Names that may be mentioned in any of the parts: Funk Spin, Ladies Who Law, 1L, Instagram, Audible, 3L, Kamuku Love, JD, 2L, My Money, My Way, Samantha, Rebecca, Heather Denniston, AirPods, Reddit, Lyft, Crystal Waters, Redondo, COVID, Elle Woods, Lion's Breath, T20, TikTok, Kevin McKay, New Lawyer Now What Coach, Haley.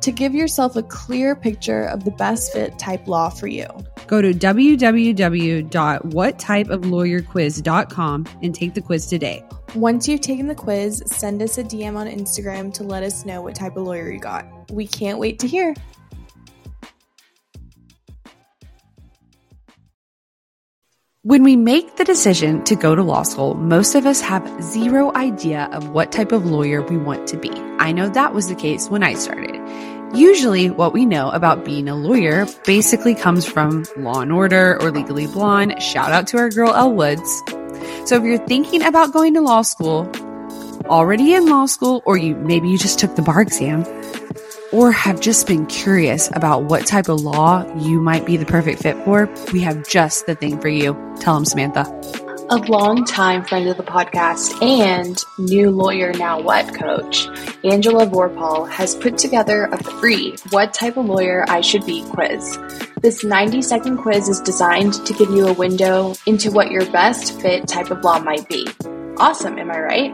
to give yourself a clear picture of the best fit type law for you. Go to www.whattypeoflawyerquiz.com and take the quiz today. Once you've taken the quiz, send us a DM on Instagram to let us know what type of lawyer you got. We can't wait to hear. When we make the decision to go to law school, most of us have zero idea of what type of lawyer we want to be. I know that was the case when I started. Usually what we know about being a lawyer basically comes from Law & Order or Legally Blonde. Shout out to our girl, Elle Woods. So if you're thinking about going to law school, already in law school, or maybe you just took the bar exam, or have just been curious about what type of law you might be the perfect fit for, we have just the thing for you. Tell them, Samantha. A longtime friend of the podcast and New Lawyer Now What coach, Angela Vorpahl, has put together a free What Type of Lawyer I Should Be quiz. This 90-second quiz is designed to give you a window into what your best fit type of law might be. Awesome, am I right?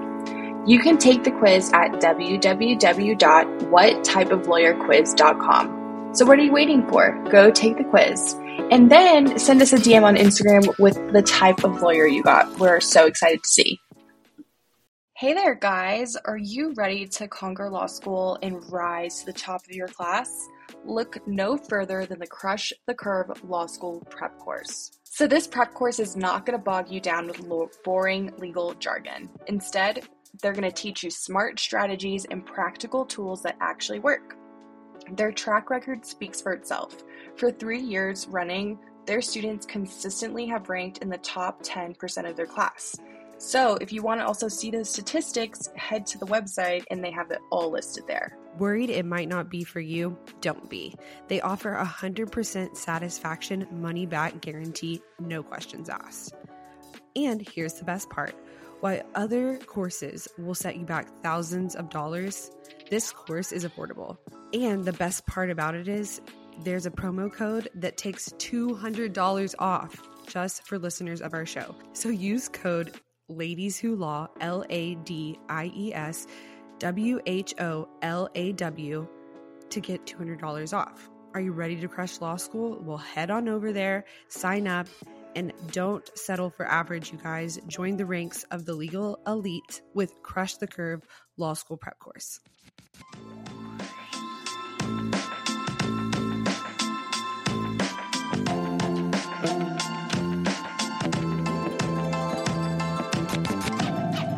You can take the quiz at www.whattypeoflawyerquiz.com. So what are you waiting for? Go take the quiz. And then send us a DM on Instagram with the type of lawyer you got. We're so excited to see. Hey there, guys. Are you ready to conquer law school and rise to the top of your class? Look no further than the Crush the Curve Law School Prep Course. So this prep course is not going to bog you down with boring legal jargon. Instead, they're going to teach you smart strategies and practical tools that actually work. Their track record speaks for itself. For 3 years running, their students consistently have ranked in the top 10% of their class. So if you want to also see those statistics, head to the website and they have it all listed there. Worried it might not be for you? Don't be. They offer 100% satisfaction, money back guarantee, no questions asked. And here's the best part. While other courses will set you back thousands of dollars, this course is affordable. And the best part about it is there's a promo code that takes $200 off just for listeners of our show. So use code Ladies Who Law, LADIES WHOLAW, to get $200 off. Are you ready to crush law school? Well, head on over there, sign up, and don't settle for average, you guys. Join the ranks of the legal elite with Crush the Curve Law School Prep Course.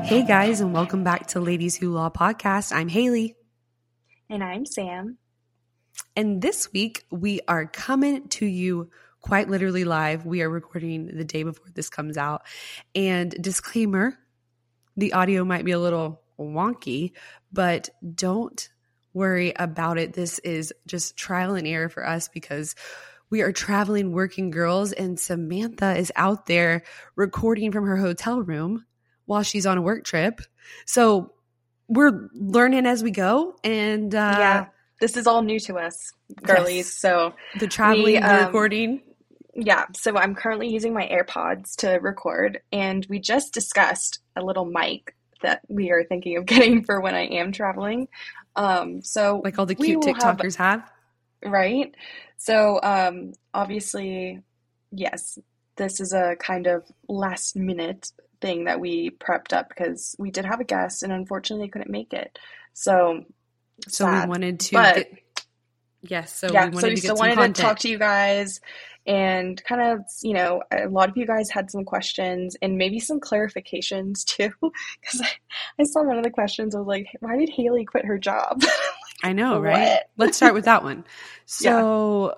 Hey guys, and welcome back to Ladies Who Law Podcast. I'm Haley. And I'm Sam. And this week, we are coming to you quite literally live. We are recording the day before this comes out. And disclaimer, the audio might be a little wonky, but don't worry about it. This is just trial and error for us because we are traveling working girls and Samantha is out there recording from her hotel room while she's on a work trip. So we're learning as we go. And yeah, this is all new to us, girlies. Yes. So the traveling, the recording. Yeah, so I'm currently using my AirPods to record, and we just discussed a little mic that we are thinking of getting for when I am traveling. So like all the cute TikTokers have. Right? So obviously, yes, this is a kind of last minute thing that we prepped up because we did have a guest, and unfortunately they couldn't make it. So sad, we wanted to. So we wanted to talk to you guys and kind of, you know, a lot of you guys had some questions and maybe some clarifications too, because I saw one of the questions. I was like, why did Haley quit her job? I know, right? Let's start with that one. So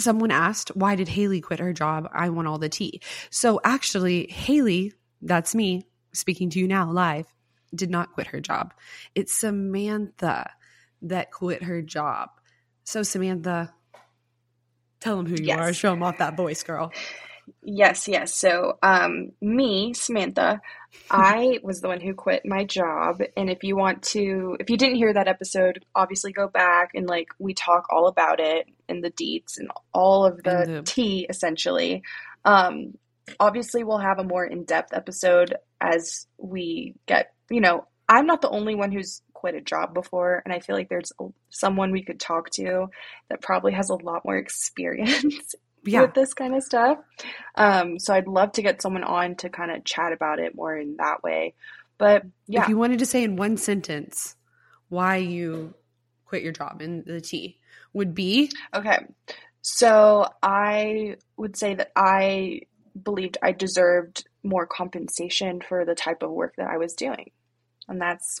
someone asked, why did Haley quit her job? I want all the tea. So actually, Haley, that's me speaking to you now live, did not quit her job. It's Samantha that quit her job. So Samantha, tell them who you are. Show them off that voice, girl. Yes. So me, Samantha, I was the one who quit my job. And if you didn't hear that episode, obviously go back and we talk all about it and the deets and all of the tea, essentially. Obviously we'll have a more in-depth episode as we get, I'm not the only one who's quit a job before. And I feel like there's someone we could talk to that probably has a lot more experience with this kind of stuff. So I'd love to get someone on to kind of chat about it more in that way. But yeah. If you wanted to say in one sentence why you quit your job in the T would be? Okay. So I would say that I believed I deserved more compensation for the type of work that I was doing. And that's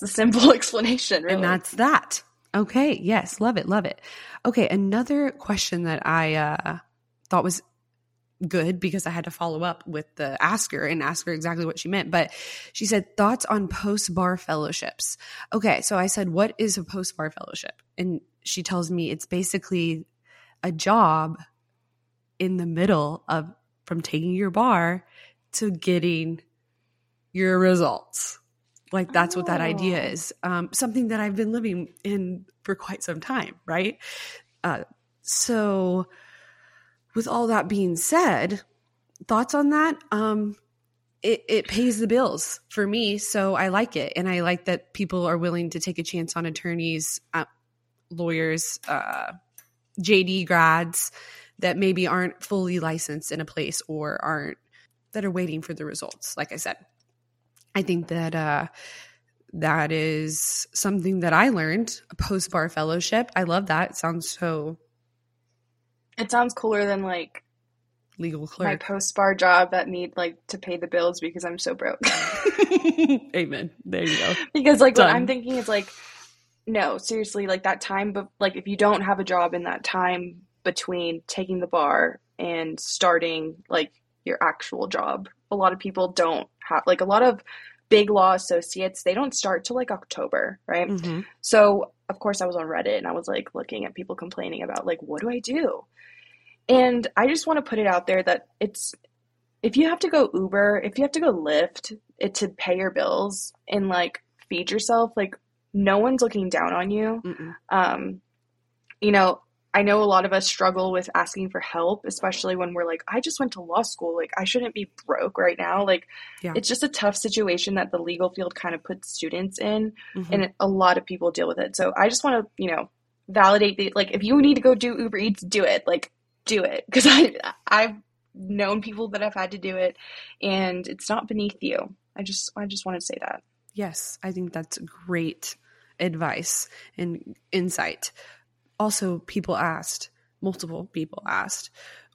the simple explanation, really. And that's that. Okay. Yes. Love it. Love it. Okay. Another question that I thought was good because I had to follow up with the asker and ask her exactly what she meant. But she said, thoughts on post-bar fellowships. Okay. So I said, what is a post-bar fellowship? And she tells me it's basically a job in the middle of from taking your bar to getting your results. That's what that idea is. Something that I've been living in for quite some time, right? So with all that being said, thoughts on that? It pays the bills for me, so I like it. And I like that people are willing to take a chance on attorneys, lawyers, JD grads that maybe aren't fully licensed in a place or that are waiting for the results, like I said. I think that that is something that I learned, a post-bar fellowship. I love that. It sounds cooler than legal clerk. My post-bar job that need to pay the bills because I'm so broke. Amen. There you go. Because what I'm thinking is no, seriously, that time, but if you don't have a job in that time between taking the bar and starting your actual job. A lot of people don't have, a lot of big law associates, they don't start till October, right? Mm-hmm. So of course I was on Reddit and I was looking at people complaining about what do I do? And I just want to put it out there that if you have to go Uber, if you have to go Lyft to pay your bills and feed yourself, no one's looking down on you. Mm-mm. I know a lot of us struggle with asking for help, especially when we're I just went to law school. I shouldn't be broke right now. It's just a tough situation that the legal field kind of puts students in, mm-hmm. and a lot of people deal with it. So I just want to, validate the, if you need to go do Uber Eats, do it. Do it. Because I've known people that have had to do it, and it's not beneath you. I just want to say that. Yes, I think that's great advice and insight. Also, multiple people asked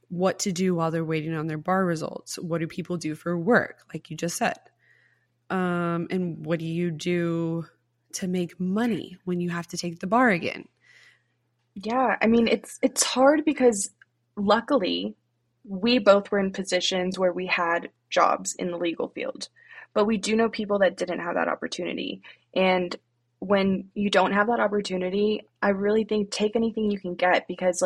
what to do while they're waiting on their bar results. What do people do for work? Like you just said. And what do you do to make money when you have to take the bar again? Yeah. I mean, it's hard because luckily we both were in positions where we had jobs in the legal field, but we do know people that didn't have that opportunity. And when you don't have that opportunity, I really think take anything you can get because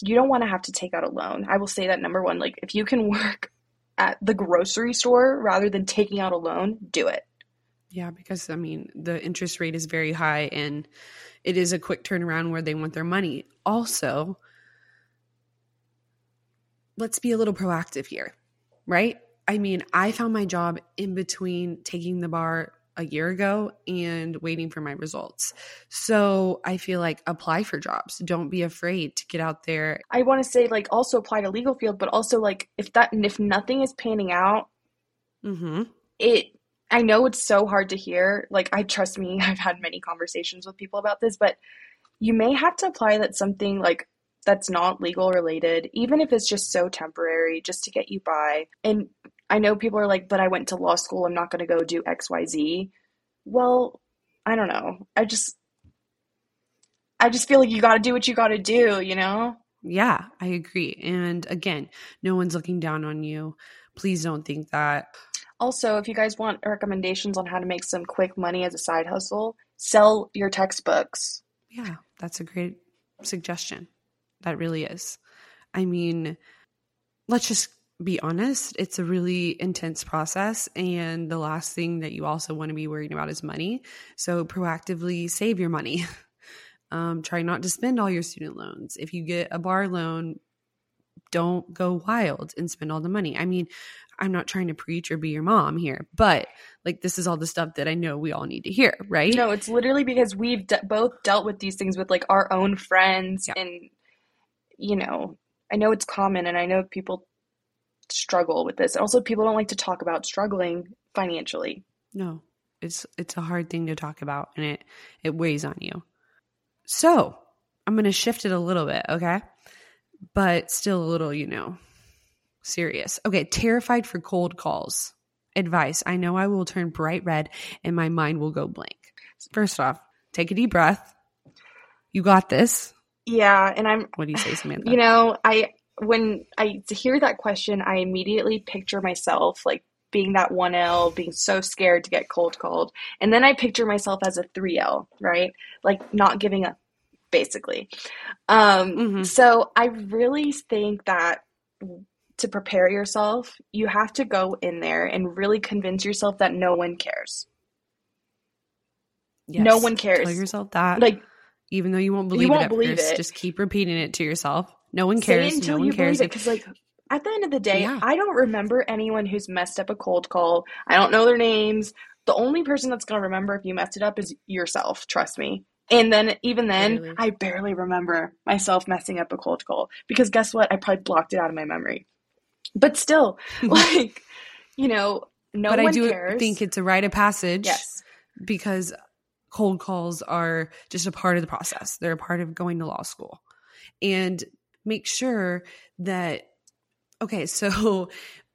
you don't want to have to take out a loan. I will say that number one, if you can work at the grocery store rather than taking out a loan, do it. Yeah, because the interest rate is very high and it is a quick turnaround where they want their money. Also, let's be a little proactive here, right? I found my job in between taking the bar a year ago and waiting for my results. So I feel apply for jobs. Don't be afraid to get out there. I want to say also apply to legal field, but also if nothing is panning out, mm-hmm. I know it's so hard to hear. I trust me, I've had many conversations with people about this, but you may have to apply that something that's not legal related, even if it's just so temporary, just to get you by. And I know people are but I went to law school. I'm not going to go do XYZ. Well, I don't know. I just feel you got to do what you got to do, Yeah, I agree. And again, no one's looking down on you. Please don't think that. Also, if you guys want recommendations on how to make some quick money as a side hustle, sell your textbooks. Yeah, that's a great suggestion. That really is. I mean, let's just be honest. It's a really intense process. And the last thing that you also want to be worrying about is money. So proactively save your money. Try not to spend all your student loans. If you get a bar loan, don't go wild and spend all the money. I mean, I'm not trying to preach or be your mom here, but like, this is all the stuff that I know we all need to hear, right? No, it's literally because we've both dealt with these things with like our own friends. Yeah. And, you know, I know it's common and I know people struggle with this. Also, people don't like to talk about struggling financially. No, it's a hard thing to talk about and it weighs on you. So I'm going to shift it a little bit, okay? But still a little, you know, serious. Okay, terrified for cold calls. Advice. I know I will turn bright red and my mind will go blank. First off, take a deep breath. You got this. Yeah, and what do you say, Samantha? You know, when I hear that question, I immediately picture myself like being that 1L, being so scared to get cold called. And then I picture myself as a 3L, right? Like not giving up, basically. So I really think that to prepare yourself, you have to go in there and really convince yourself that no one cares. Yes. No one cares. Tell yourself that. Like, even though you won't believe it at first, just keep repeating it to yourself. No one cares. Until no one cares. Because, like, at the end of the day, yeah. I don't remember anyone who's messed up a cold call. I don't know their names. The only person that's going to remember if you messed it up is yourself. Trust me. And then, even then, barely. I barely remember myself messing up a cold call because guess what? I probably blocked it out of my memory. But still, like, you know, no one cares. I do think it's a rite of passage. Yes. Because cold calls are just a part of the process. They're a part of going to law school. And make sure that, okay, so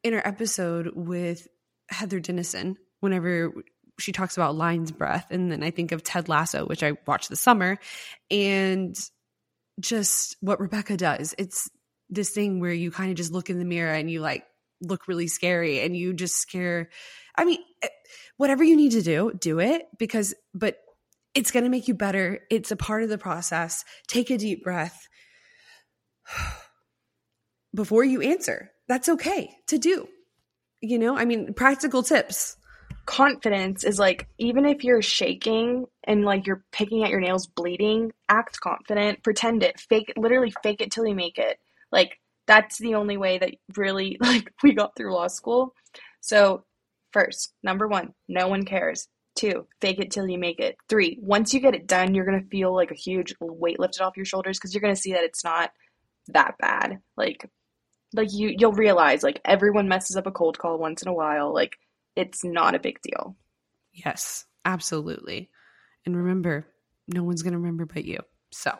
in our episode with Heather Denniston, whenever she talks about Lion's Breath, and then I think of Ted Lasso, which I watched this summer, and just what Rebecca does. It's this thing where you kind of just look in the mirror and you like look really scary and you just scare. I mean, whatever you need to do, do it but it's going to make you better. It's a part of the process. Take a deep breath before you answer. That's okay to do. You know, I mean, practical tips. Confidence is like, even if you're shaking and like you're picking at your nails bleeding, act confident, pretend it, fake it, literally fake it till you make it. Like, that's the only way that really, like, we got through law school. So first, number one, no one cares. 2, fake it till you make it. 3, once you get it done, you're going to feel like a huge weight lifted off your shoulders because you're going to see that it's not that bad. Like you'll realize, like, everyone messes up a cold call once in a while. Like, it's not a big deal. Yes, absolutely. And remember, no one's going to remember but you. So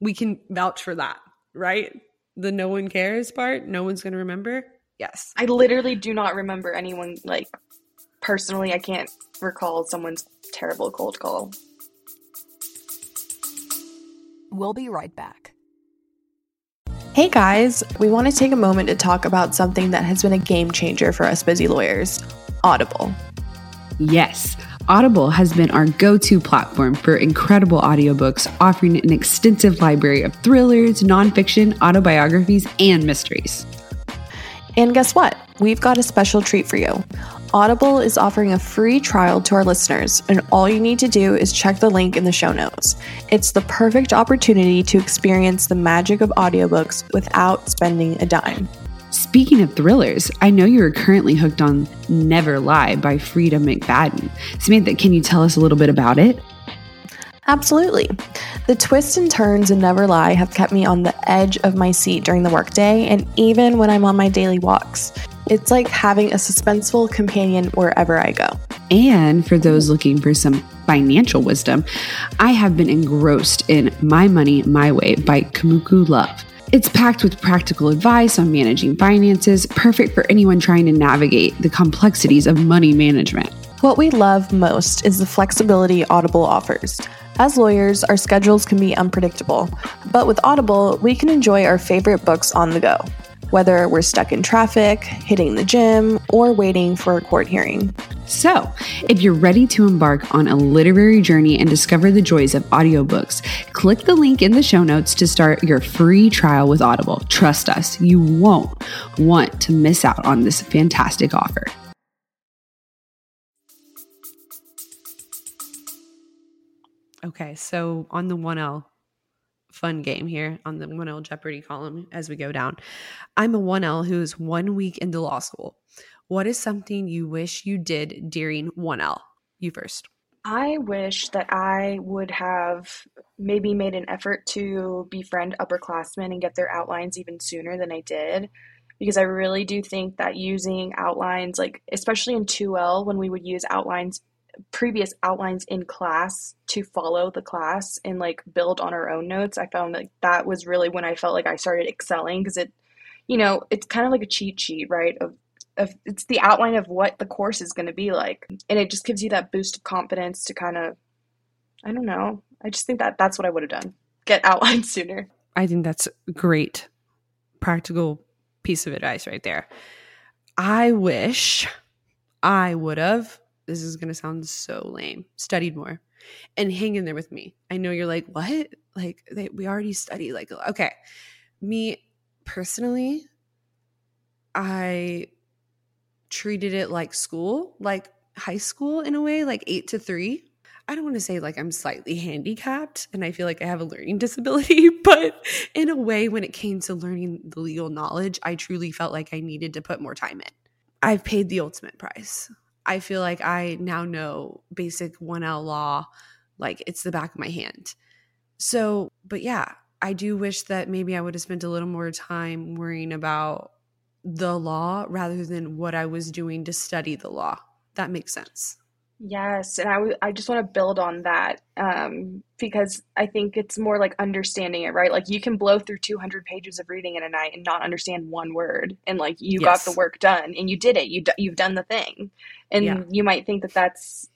we can vouch for that, right? The no one cares part, no one's going to remember. Yes. I literally do not remember anyone, like, personally, I can't recall someone's terrible cold call. We'll be right back. Hey guys, we want to take a moment to talk about something that has been a game changer for us busy lawyers, Audible. Yes. Audible has been our go-to platform for incredible audiobooks, offering an extensive library of thrillers, nonfiction, autobiographies, and mysteries. And guess what? We've got a special treat for you. Audible is offering a free trial to our listeners, and all you need to do is check the link in the show notes. It's the perfect opportunity to experience the magic of audiobooks without spending a dime. Speaking of thrillers, I know you are currently hooked on Never Lie by Frida McFadden. Samantha, can you tell us a little bit about it? Absolutely. The twists and turns in Never Lie have kept me on the edge of my seat during the workday and even when I'm on my daily walks. It's like having a suspenseful companion wherever I go. And for those looking for some financial wisdom, I have been engrossed in My Money, My Way by Kamuku Love. It's packed with practical advice on managing finances, perfect for anyone trying to navigate the complexities of money management. What we love most is the flexibility Audible offers. As lawyers, our schedules can be unpredictable, but with Audible, we can enjoy our favorite books on the go. whether we're stuck in traffic, hitting the gym, or waiting for a court hearing. So, if you're ready to embark on a literary journey and discover the joys of audiobooks, click the link in the show notes to start your free trial with Audible. Trust us, you won't want to miss out on this fantastic offer. Okay, so on the 1L, fun game here on the 1L Jeopardy column as we go down. I'm a 1L who's 1 week into law school. What is something you wish you did during 1L? You first. I wish that I would have maybe made an effort to befriend upperclassmen and get their outlines even sooner than I did, because I really do think that using outlines, like especially in 2L when we would use outlines, previous outlines in class to follow the class and like build on our own notes. I found like that was really when I felt like I started excelling, because it, you know, it's kind of like a cheat sheet, right? Of it's the outline of what the course is going to be like. And it just gives you that boost of confidence to kind of, I don't know. I just think that that's what I would have done. Get outlined sooner. I think that's a great practical piece of advice right there. I wish I would have, this is going to sound so lame, studied more. And hang in there with me. I know you're like, what? Like, we already study. Like, okay. Me personally, I treated it like school, like high school in a way, like 8 to 3. I don't want to say like I'm slightly handicapped and I feel like I have a learning disability, but in a way when it came to learning the legal knowledge, I truly felt like I needed to put more time in. I've paid the ultimate price. I feel like I now know basic 1L law, like it's the back of my hand. So, but yeah, I do wish that maybe I would have spent a little more time worrying about the law rather than what I was doing to study the law. That makes sense. Yes. And I just want to build on that because I think it's more like understanding it, right? Like you can blow through 200 pages of reading in a night and not understand one word. And like you yes. got the work done and you did it. You've done the thing. And yeah. you might think that that's,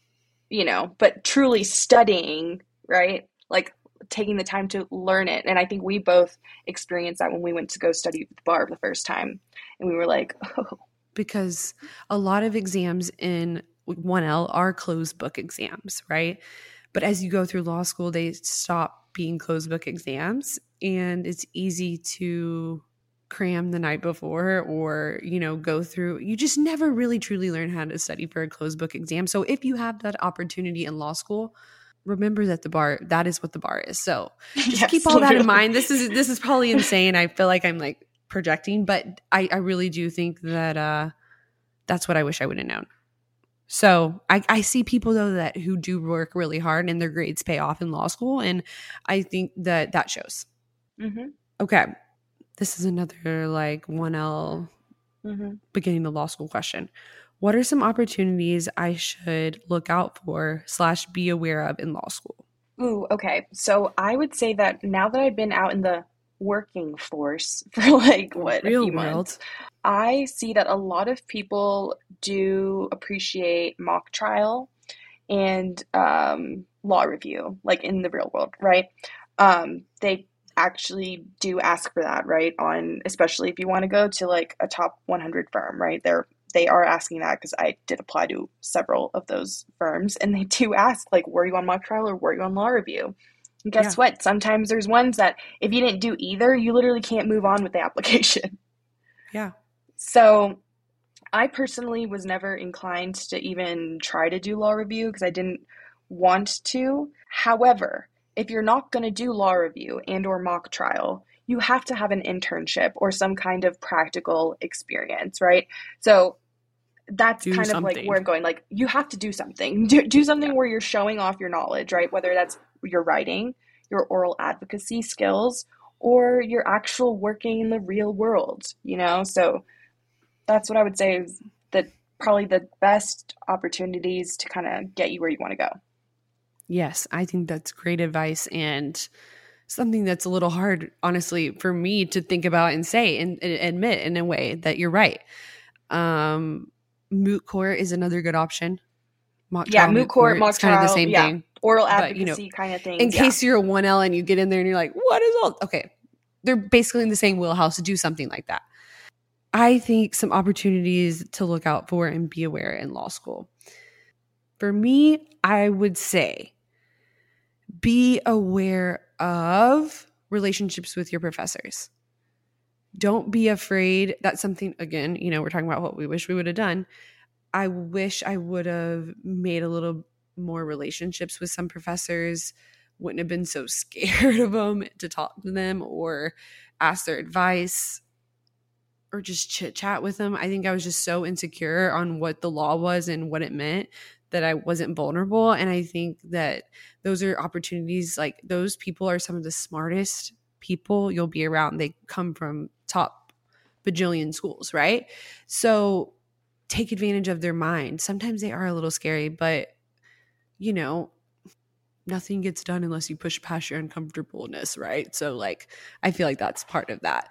you know, but truly studying, right? Like taking the time to learn it. And I think we both experienced that when we went to go study the bar the first time. And we were like, oh. Because a lot of exams in 1L are closed book exams, right? But as you go through law school, they stop being closed book exams and it's easy to cram the night before or, you know, go through. You just never really truly learn how to study for a closed book exam. So if you have that opportunity in law school, remember that that is what the bar is. So just yes, keep all literally. That in mind. This is probably insane. I feel like I'm like projecting, but I really do think that that's what I wish I would have known. So I see people though who do work really hard and their grades pay off in law school. And I think that shows. Mm-hmm. Okay. This is another like 1L mm-hmm. beginning the law school question. What are some opportunities I should look out for / be aware of in law school? Ooh, okay. So I would say that now that I've been out in the working force for like a few months, I see that a lot of people do appreciate mock trial and law review, like in the real world, right? They actually do ask for that, right? On especially if you want to go to like a top 100 firm, right? They are asking that, because I did apply to several of those firms, and they do ask like, were you on mock trial or were you on law review? And guess what? Sometimes there's ones that if you didn't do either, you literally can't move on with the application. Yeah. So I personally was never inclined to even try to do law review because I didn't want to. However, if you're not going to do law review and or mock trial, you have to have an internship or some kind of practical experience, right? So that's do kind something. Of like where I'm going. Like you have to do something. Do something where you're showing off your knowledge, right? Whether that's your writing, your oral advocacy skills, or your actual working in the real world, you know? So that's what I would say is that probably the best opportunities to kind of get you where you want to go. Yes, I think that's great advice and something that's a little hard, honestly, for me to think about and say and admit in a way that you're right. Moot court is another good option. Mock trial, moot court, mock trial. Kind of the same thing. Oral advocacy kind of thing. In case you're a 1L and you get in there and you're like, what is all? Okay. They're basically in the same wheelhouse to do something like that. I think some opportunities to look out for and be aware in law school. For me, I would say be aware of relationships with your professors. Don't be afraid. That's something, again, you know, we're talking about what we wish we would have done. I wish I would have made a little more relationships with some professors. Wouldn't have been so scared of them to talk to them or ask their advice or just chit chat with them. I think I was just so insecure on what the law was and what it meant that I wasn't vulnerable. And I think that those are opportunities. Like, those people are some of the smartest people you'll be around. They come from top bajillion schools, right? So take advantage of their mind. Sometimes they are a little scary, but you know, nothing gets done unless you push past your uncomfortableness, right? So like, I feel like that's part of that.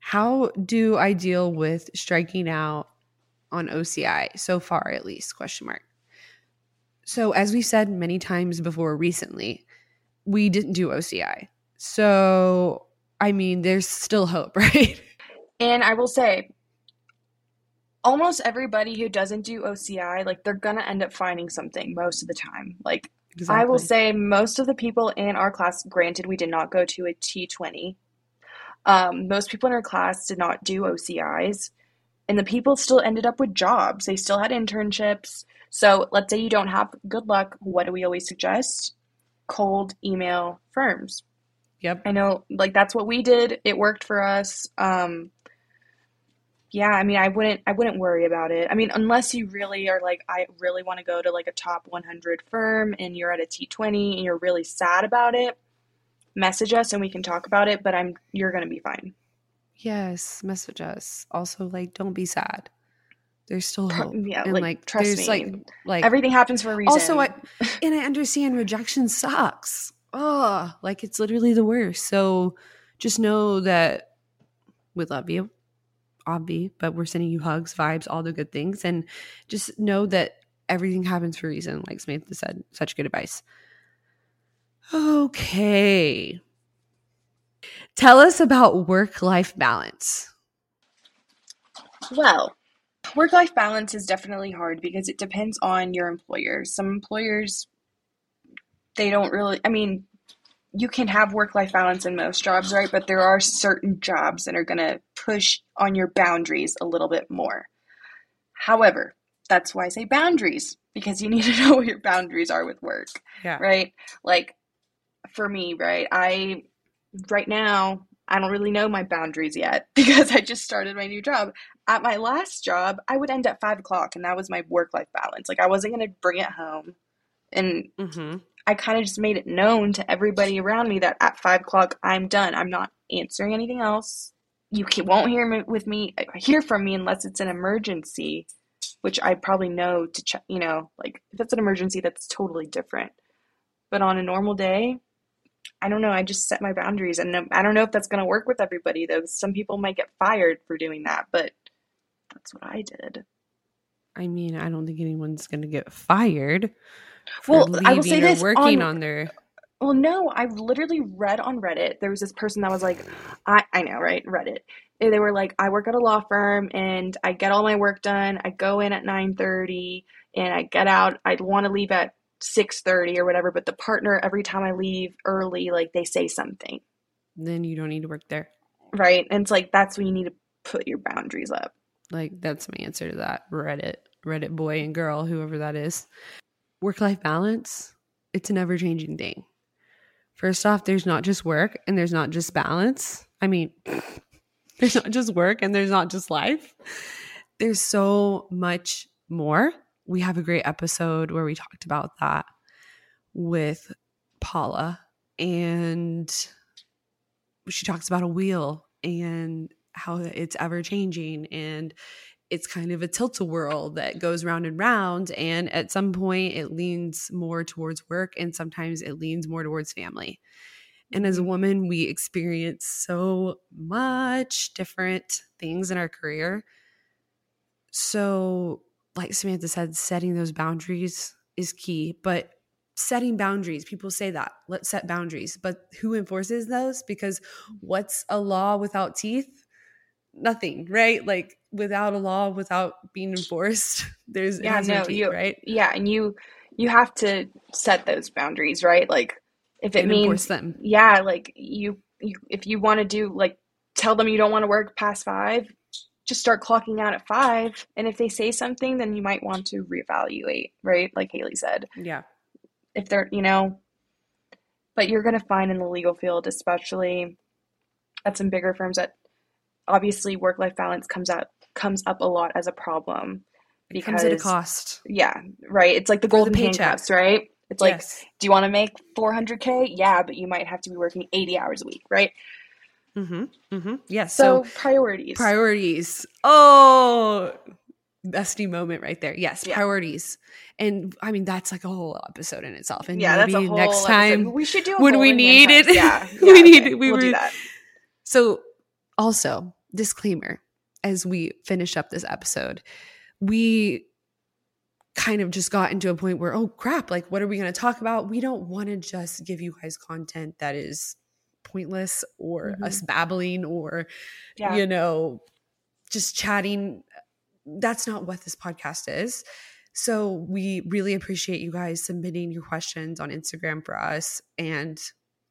How do I deal with striking out on OCI so far, at least? ? So as we said many times before recently, we didn't do OCI. So, I mean, there's still hope, right? And I will say, almost everybody who doesn't do OCI, like, they're going to end up finding something most of the time. Like, exactly. I will say most of the people in our class, granted, we did not go to a T20. Most people in our class did not do OCIs, and the people still ended up with jobs. They still had internships. So let's say you don't have good luck. What do we always suggest? Cold email firms. Yep. I know, like, that's what we did. It worked for us. Yeah, I mean, I wouldn't worry about it. I mean, unless you really are like, I really want to go to like a top 100 firm and you're at a T20 and you're really sad about it, message us and we can talk about it, but you're going to be fine. Yes, message us. Also, like, don't be sad. There's still hope. Yeah, and like trust there's me. Like everything happens for a reason. Also, I understand rejection sucks. Oh, like, it's literally the worst. So just know that we love you. Obvi, but we're sending you hugs, vibes, all the good things. And just know that everything happens for a reason, like Samantha said. Such good advice. Okay. Tell us about work-life balance. Well, work-life balance is definitely hard because it depends on your employer. Some employers, they don't really – I mean, you can have work-life balance in most jobs, right? But there are certain jobs that are going to push on your boundaries a little bit more. However, that's why I say boundaries, because you need to know what your boundaries are with work, yeah. Right? Like for me, right? Right now, I don't really know my boundaries yet because I just started my new job. At my last job, I would end at 5:00 and that was my work-life balance. Like I wasn't going to bring it home and I kind of just made it known to everybody around me that at 5:00, I'm done. I'm not answering anything else. You won't hear from me unless it's an emergency, which I probably know to check, you know, like if it's an emergency, that's totally different. But on a normal day, I don't know. I just set my boundaries and I don't know if that's going to work with everybody though. Some people might get fired for doing that, but that's what I did. I mean, I don't think anyone's going to get fired. Well, I will say this Well, no, I've literally read on Reddit. There was this person that was like, I know, right? Reddit. They were like, I work at a law firm and I get all my work done. I go in at 9:30 and I get out. I'd want to leave at 6:30 or whatever. But the partner, every time I leave early, like they say something. Then you don't need to work there. Right. And it's like, that's when you need to put your boundaries up. Like, that's my answer to that. Reddit boy and girl, whoever that is. Work-life balance, it's an ever-changing thing. First off, there's not just work and there's not just balance. I mean, there's not just work and there's not just life. There's so much more. We have a great episode where we talked about that with Paula. And she talks about a wheel and how it's ever-changing and it's kind of a tilt-a-whirl that goes round and round, and at some point it leans more towards work and sometimes it leans more towards family. And as a woman, we experience so much different things in our career. So like Samantha said, setting those boundaries is key, but setting boundaries, people say that, let's set boundaries, but who enforces those? Because what's a law without teeth? nothing, right? Like without a law, without being enforced, there's right? Yeah, and you have to set those boundaries, right? Like if it means enforce them. Yeah, like you if you want to do like tell them you don't want to work past 5, just start clocking out at 5, and if they say something, then you might want to reevaluate, right? Like Haley said. Yeah. If they're, but you're going to find in the legal field, especially at some bigger firms, that obviously work-life balance comes up a lot as a problem. Because, it comes at a cost. Yeah, right. It's like the golden handcuffs, right? It's like, do you want to make $400K? Yeah, but you might have to be working 80 hours a week, right? Mm-hmm. Mm-hmm. Yes. So priorities. Priorities. Oh, bestie moment right there. Yes, yeah. Priorities. And I mean, that's like a whole episode in itself. And yeah, maybe that's a whole next time episode. We should do a when we need it. Yeah, we'll do that. So also, disclaimer, as we finish up this episode, we kind of just got into a point where, oh crap, like what are we going to talk about? We don't want to just give you guys content that is pointless or us babbling or, just chatting. That's not what this podcast is. So we really appreciate you guys submitting your questions on Instagram for us. And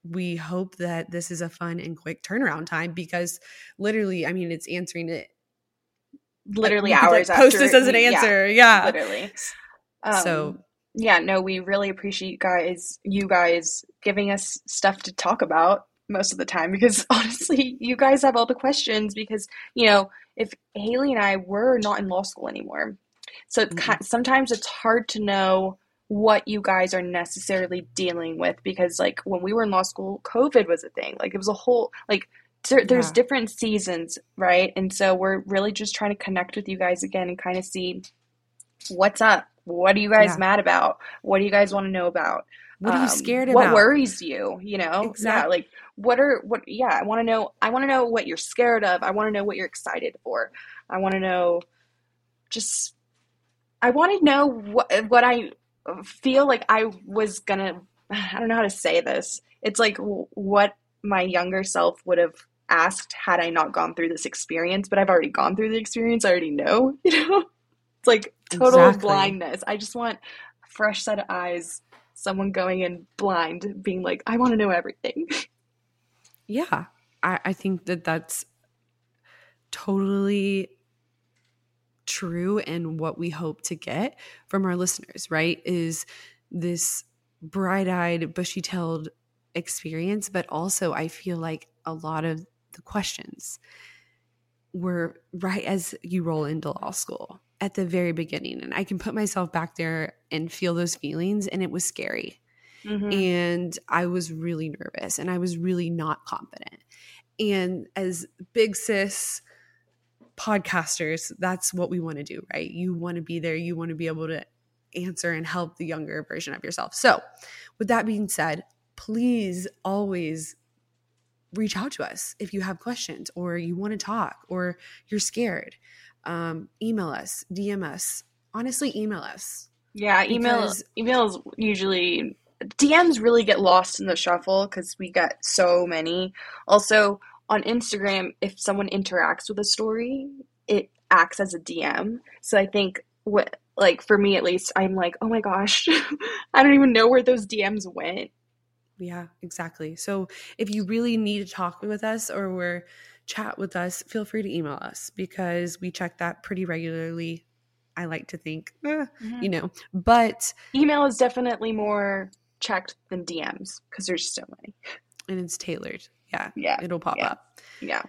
we hope that this is a fun and quick turnaround time because literally, I mean, it's answering it. Literally like, hours after. Post this as an answer. Yeah. Literally. We really appreciate you guys giving us stuff to talk about most of the time because honestly, you guys have all the questions because, if Haley and I were not in law school anymore. So sometimes it's hard to know what you guys are necessarily dealing with because like when we were in law school, COVID was a thing. Like it was a whole there's different seasons, right? And so we're really just trying to connect with you guys again and kind of see what's up. What are you guys mad about? What do you guys want to know about? What are you scared about? What worries you? Exactly. Yeah, like I want to know. I want to know what you're scared of. I want to know what you're excited for. I want to know. Just, I want to know what I feel like I was gonna. I don't know how to say this. It's like what my younger self would have asked had I not gone through this experience. But I've already gone through the experience. I already know. It's like total blindness. I just want a fresh set of eyes. Someone going in blind, being like, I want to know everything. Yeah. I think that that's totally true. And what we hope to get from our listeners, right, is this bright-eyed, bushy-tailed experience. But also I feel like a lot of the questions were right as you roll into law school. At the very beginning, and I can put myself back there and feel those feelings, and it was scary. Mm-hmm. And I was really nervous and I was really not confident. And as big sis podcasters, that's what we want to do, right? You want to be there. You want to be able to answer and help the younger version of yourself. So with that being said, please always reach out to us if you have questions or you want to talk or you're scared. Email us, DM us. Honestly, email us. Yeah, emails usually DMs really get lost in the shuffle because we get so many. Also on Instagram, if someone interacts with a story, it acts as a DM. So I think for me at least, I'm like, oh my gosh, I don't even know where those DMs went. Yeah, exactly. So if you really need to talk with us or we're chat with us, feel free to email us because we check that pretty regularly. I like to think, but email is definitely more checked than DMs because there's so many and it's tailored. Yeah. Yeah. It'll pop up. Yeah.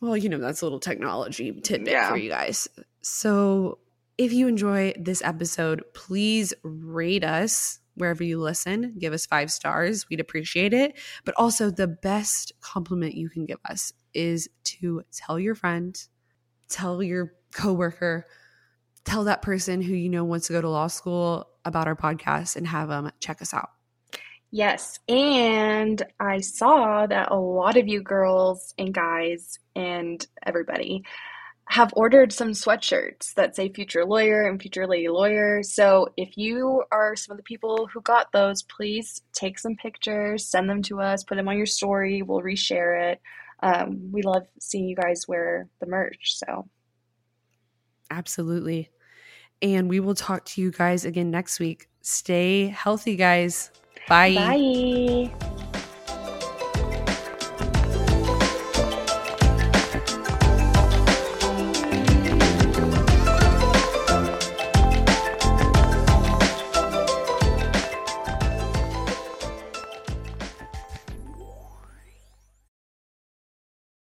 Well, that's a little technology tidbit for you guys. So if you enjoy this episode, please rate us wherever you listen. Give us 5 stars. We'd appreciate it. But also the best compliment you can give us is to tell your friend, tell your coworker, tell that person who wants to go to law school about our podcast and have them check us out. Yes. And I saw that a lot of you girls and guys and everybody have ordered some sweatshirts that say Future Lawyer and Future Lady Lawyer. So if you are some of the people who got those, please take some pictures, send them to us, put them on your story. We'll reshare it. we love seeing you guys wear the merch. So absolutely. And we will talk to you guys again next week. Stay healthy, guys. Bye. Bye.